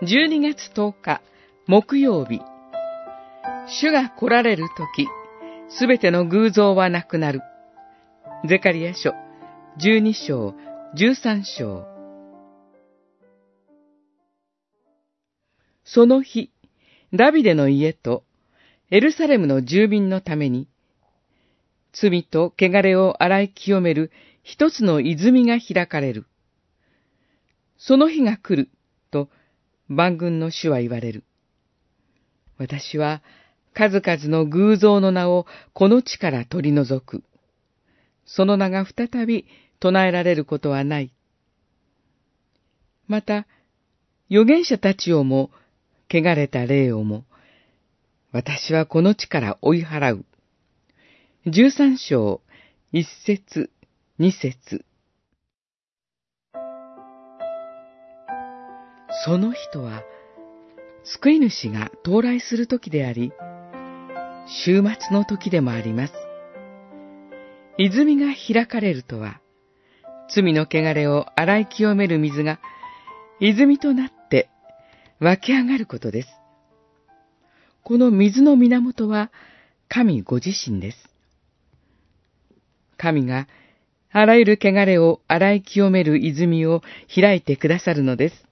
12月10日、木曜日。主が来られるとき、すべての偶像はなくなる。ゼカリヤ書、12章、13章。その日、ダビデの家とエルサレムの住民のために、罪と汚れを洗い清める一つの泉が開かれる。その日が来る、と万軍の主は言われる。私は数々の偶像の名をこの地から取り除く。その名が再び唱えられることはない。また、預言者たちをも、汚れた霊をも、私はこの地から追い払う。13章、1節、2節。その人は、救い主が到来する時であり、終末の時でもあります。泉が開かれるとは、罪の汚れを洗い清める水が、泉となって湧き上がることです。この水の源は、神ご自身です。神が、あらゆる汚れを洗い清める泉を開いてくださるのです。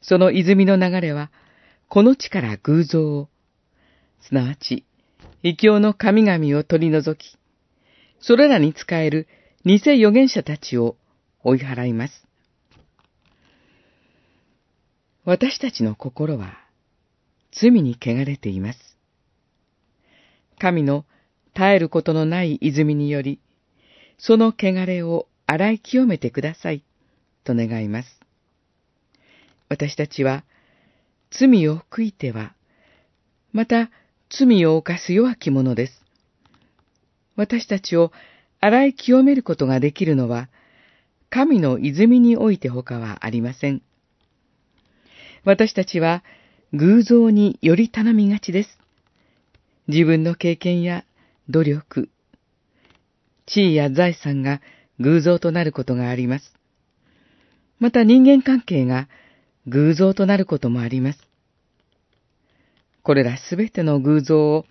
その泉の流れは、この地から偶像を、すなわち、異教の神々を取り除き、それらに仕える偽預言者たちを追い払います。私たちの心は、罪に汚れています。神の絶えることのない泉により、その汚れを洗い清めてください、と願います。私たちは、罪を悔いては、また罪を犯す弱き者です。私たちを洗い清めることができるのは、神の泉において他はありません。私たちは、偶像により頼みがちです。自分の経験や努力、地位や財産が偶像となることがあります。また人間関係が、偶像となることもあります。これらすべての偶像を、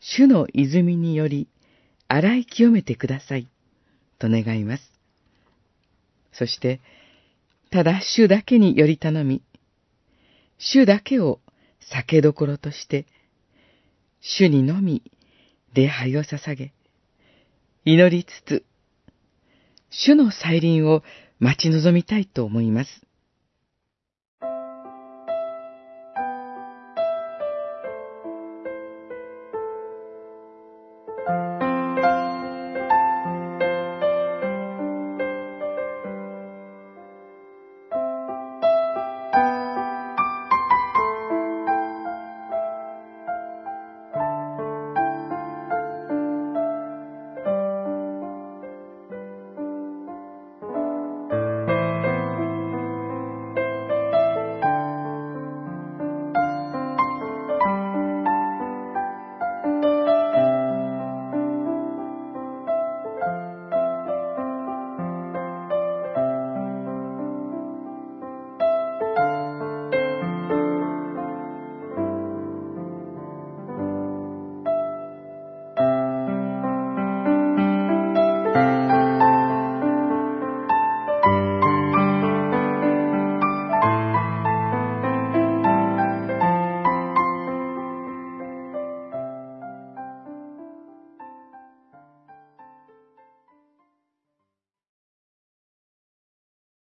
主の泉により、洗い清めてください、と願います。そして、ただ主だけにより頼み、主だけを酒どころとして、主にのみ礼拝を捧げ、祈りつつ、主の再臨を待ち望みたいと思います。